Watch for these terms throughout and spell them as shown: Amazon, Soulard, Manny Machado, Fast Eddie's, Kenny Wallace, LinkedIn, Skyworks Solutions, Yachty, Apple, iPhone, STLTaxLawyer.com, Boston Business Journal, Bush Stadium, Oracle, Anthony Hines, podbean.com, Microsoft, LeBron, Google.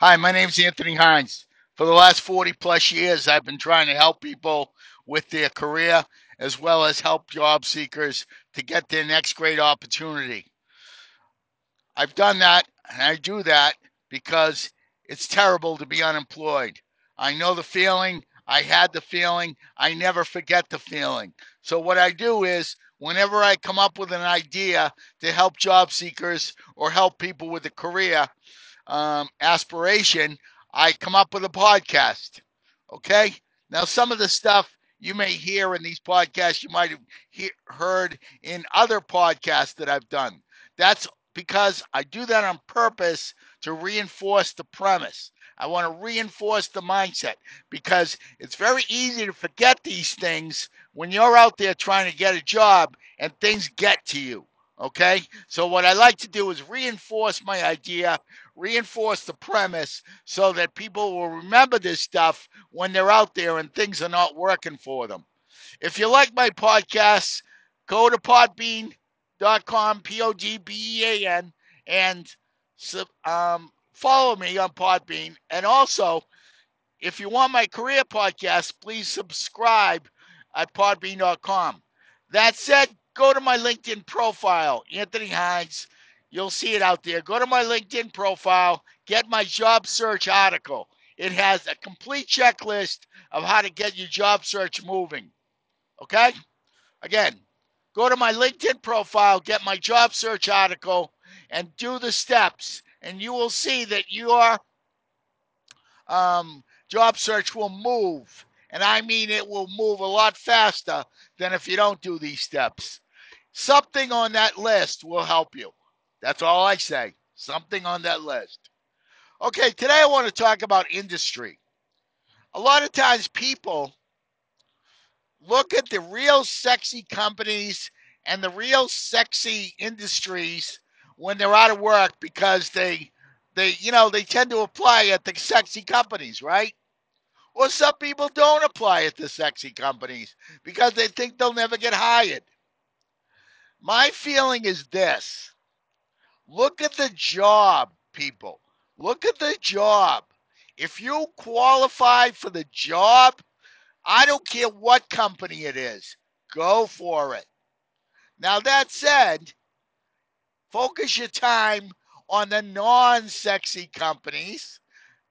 Hi, my name's Anthony Hines. For the last 40 plus years, I've been trying to help people with their career as well as help job seekers to get their next great opportunity. I've done that, and I do that because it's terrible to be unemployed. I know the feeling. I had the feeling. I never forget the feeling. So what I do is whenever I come up with an idea to help job seekers or help people with a career, aspiration, I come up with a podcast. Okay. Now, some of the stuff you may hear in these podcasts, you might have heard in other podcasts that I've done. That's because I do that on purpose to reinforce the premise. I want to reinforce the mindset because it's very easy to forget these things when you're out there trying to get a job and things get to you. Okay, so what I like to do is reinforce my idea, reinforce the premise so that people will remember this stuff when they're out there and things are not working for them. If you like my podcasts, go to podbean.com, P-O-D-B-E-A-N, and follow me on Podbean. And also, if you want my career podcast, please subscribe at podbean.com. That said, go to my LinkedIn profile, Anthony Hines. You'll see it out there. Go to my LinkedIn profile, get my job search article. It has a complete checklist of how to get your job search moving. Okay? Again, go to my LinkedIn profile, get my job search article, and do the steps. And you will see that your job search will move. And I mean it will move a lot faster than if you don't do these steps. Something on that list will help you. That's all I say. Something on that list. Okay, today I want to talk about industry. A lot of times people look at the real sexy companies and the real sexy industries when they're out of work because they tend to apply at the sexy companies, right? Or some people don't apply at the sexy companies because they think they'll never get hired. My feeling is this. Look at the job, people. Look at the job. If you qualify for the job, I don't care what company it is. Go for it. Now, that said, focus your time on the non-sexy companies,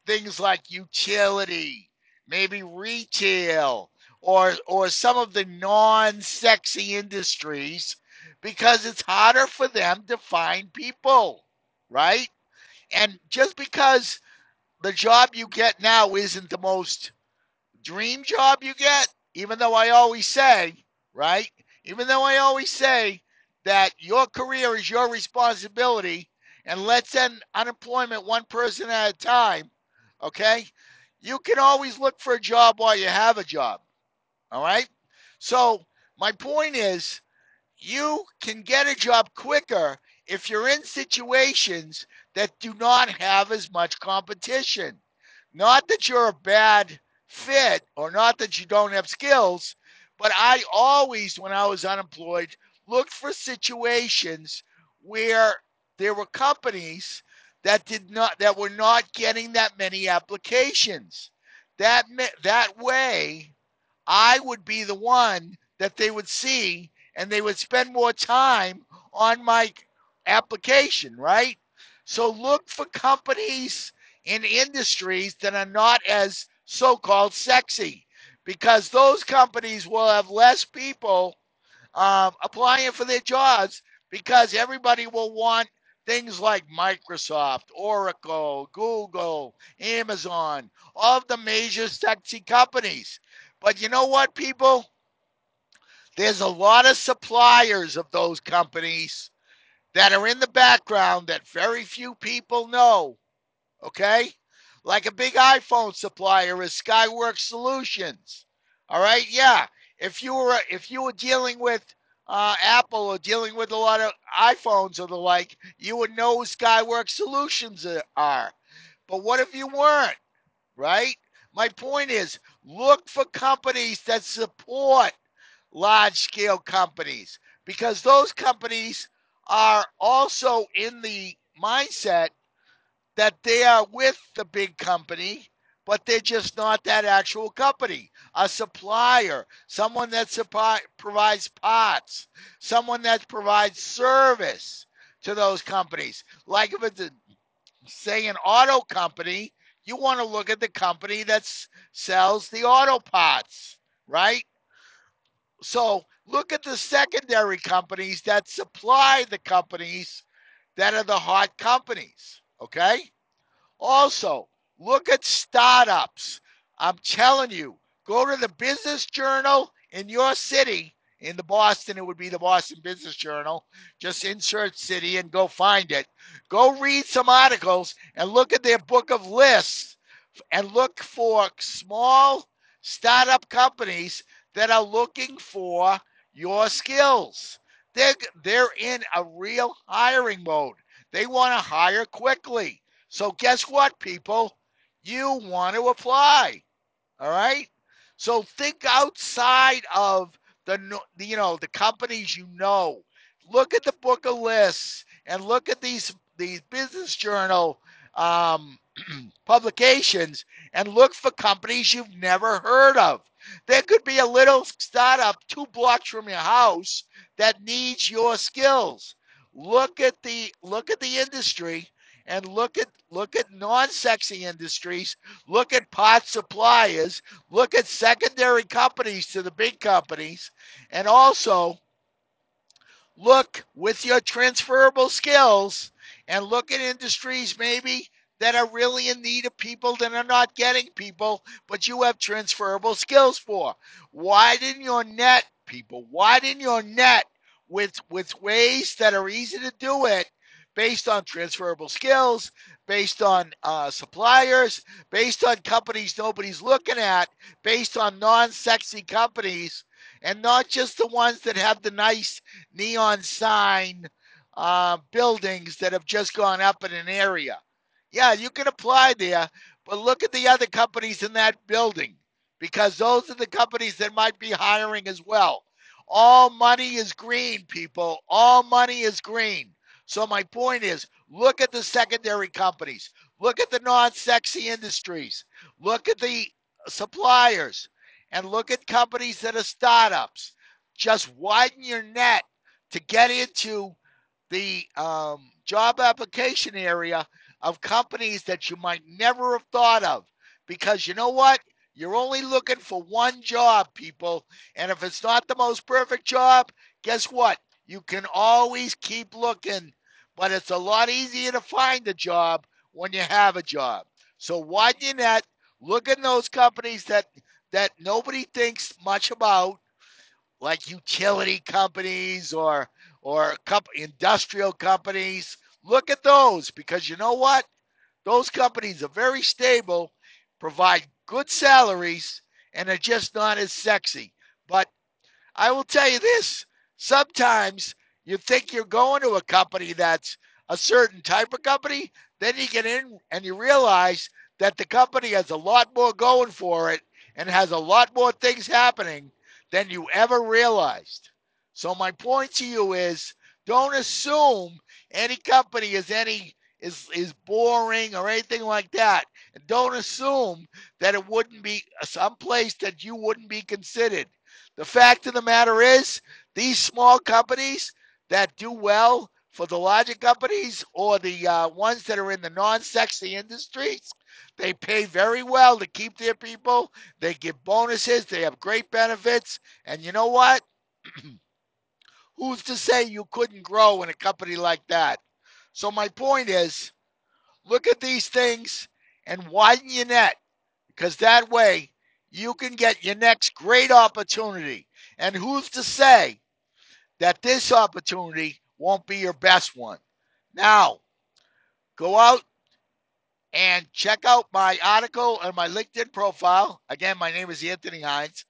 things like utility, maybe retail, or some of the non-sexy industries, because it's harder for them to find people, right? And just because the job you get now isn't the most dream job you get, even though I always say that your career is your responsibility, and let's end unemployment one person at a time, okay? You can always look for a job while you have a job, all right? So my point is you can get a job quicker if you're in situations that do not have as much competition. Not that you're a bad fit or not that you don't have skills, but I always, when I was unemployed, looked for situations where there were companies that were not getting that many applications. That way, I would be the one that they would see, and they would spend more time on my application, right? So look for companies in industries that are not as so-called sexy, because those companies will have less people applying for their jobs, because everybody will want things like Microsoft, Oracle, Google, Amazon, all of the major sexy companies. But you know what, people? There's a lot of suppliers of those companies that are in the background that very few people know, okay? Like a big iPhone supplier is Skyworks Solutions, all right? Yeah, if you were dealing with Apple or dealing with a lot of iPhones or the like, you would know who Skyworks Solutions are. But what if you weren't, right? My point is, look for companies that support large-scale companies, because those companies are also in the mindset that they are with the big company, but they're just not that actual company. A supplier, someone that provides parts, someone that provides service to those companies. Like if it's, say, an auto company, you want to look at the company that sells the auto parts, right? So look at the secondary companies that supply the companies that are the hot companies, okay? Also, look at startups. I'm telling you, go to the business journal in your city. In the Boston, it would be the Boston Business Journal. Just insert city and go find it. Go read some articles and look at their book of lists and look for small startup companies that are looking for your skills. They're in a real hiring mode. They want to hire quickly. So guess what, people? You want to apply, all right? So think outside of the companies you know. Look at the book of lists and look at these business journal publications and look for companies you've never heard of. There could be a little startup 2 blocks from your house that needs your skills. Look at the industry and look at non-sexy industries, look at part suppliers, look at secondary companies to the big companies, and also look with your transferable skills and look at industries maybe that are really in need of people that are not getting people, but you have transferable skills for. Widen your net, people. Widen your net with ways that are easy to do it, based on transferable skills, based on suppliers, based on companies nobody's looking at, based on non-sexy companies, and not just the ones that have the nice neon sign buildings that have just gone up in an area. Yeah, you can apply there, but look at the other companies in that building, because those are the companies that might be hiring as well. All money is green, people. All money is green. So my point is, look at the secondary companies, look at the non-sexy industries, look at the suppliers, and look at companies that are startups. Just widen your net to get into the job application area of companies that you might never have thought of, because you know what? You're only looking for one job, people, and if it's not the most perfect job, guess what? You can always keep looking. But it's a lot easier to find a job when you have a job. So widen your net, look at those companies that nobody thinks much about, like utility companies or industrial companies. Look at those, because you know what? Those companies are very stable, provide good salaries, and are just not as sexy. But I will tell you this. Sometimes you think you're going to a company that's a certain type of company, then you get in and you realize that the company has a lot more going for it and has a lot more things happening than you ever realized. So my point to you is, don't assume any company is boring or anything like that. And don't assume that it wouldn't be some place that you wouldn't be considered. The fact of the matter is, these small companies that do well for the larger companies or the ones that are in the non-sexy industries, they pay very well to keep their people. They give bonuses. They have great benefits. And you know what? Who's to say you couldn't grow in a company like that? So my point is, look at these things and widen your net, because that way you can get your next great opportunity. And who's to say that this opportunity won't be your best one? Now, go out and check out my article and my LinkedIn profile. Again, my name is Anthony Hines.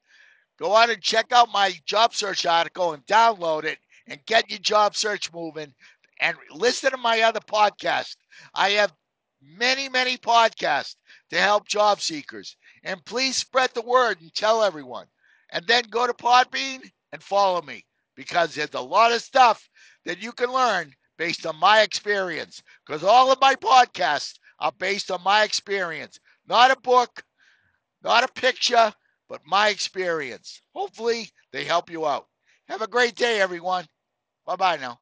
Go out and check out my job search article and download it and get your job search moving. And listen to my other podcast. I have many, many podcasts to help job seekers. And please spread the word and tell everyone. And then go to Podbean and follow me, because there's a lot of stuff that you can learn based on my experience. Because all of my podcasts are based on my experience. Not a book, not a picture, but my experience. Hopefully, they help you out. Have a great day, everyone. Bye-bye now.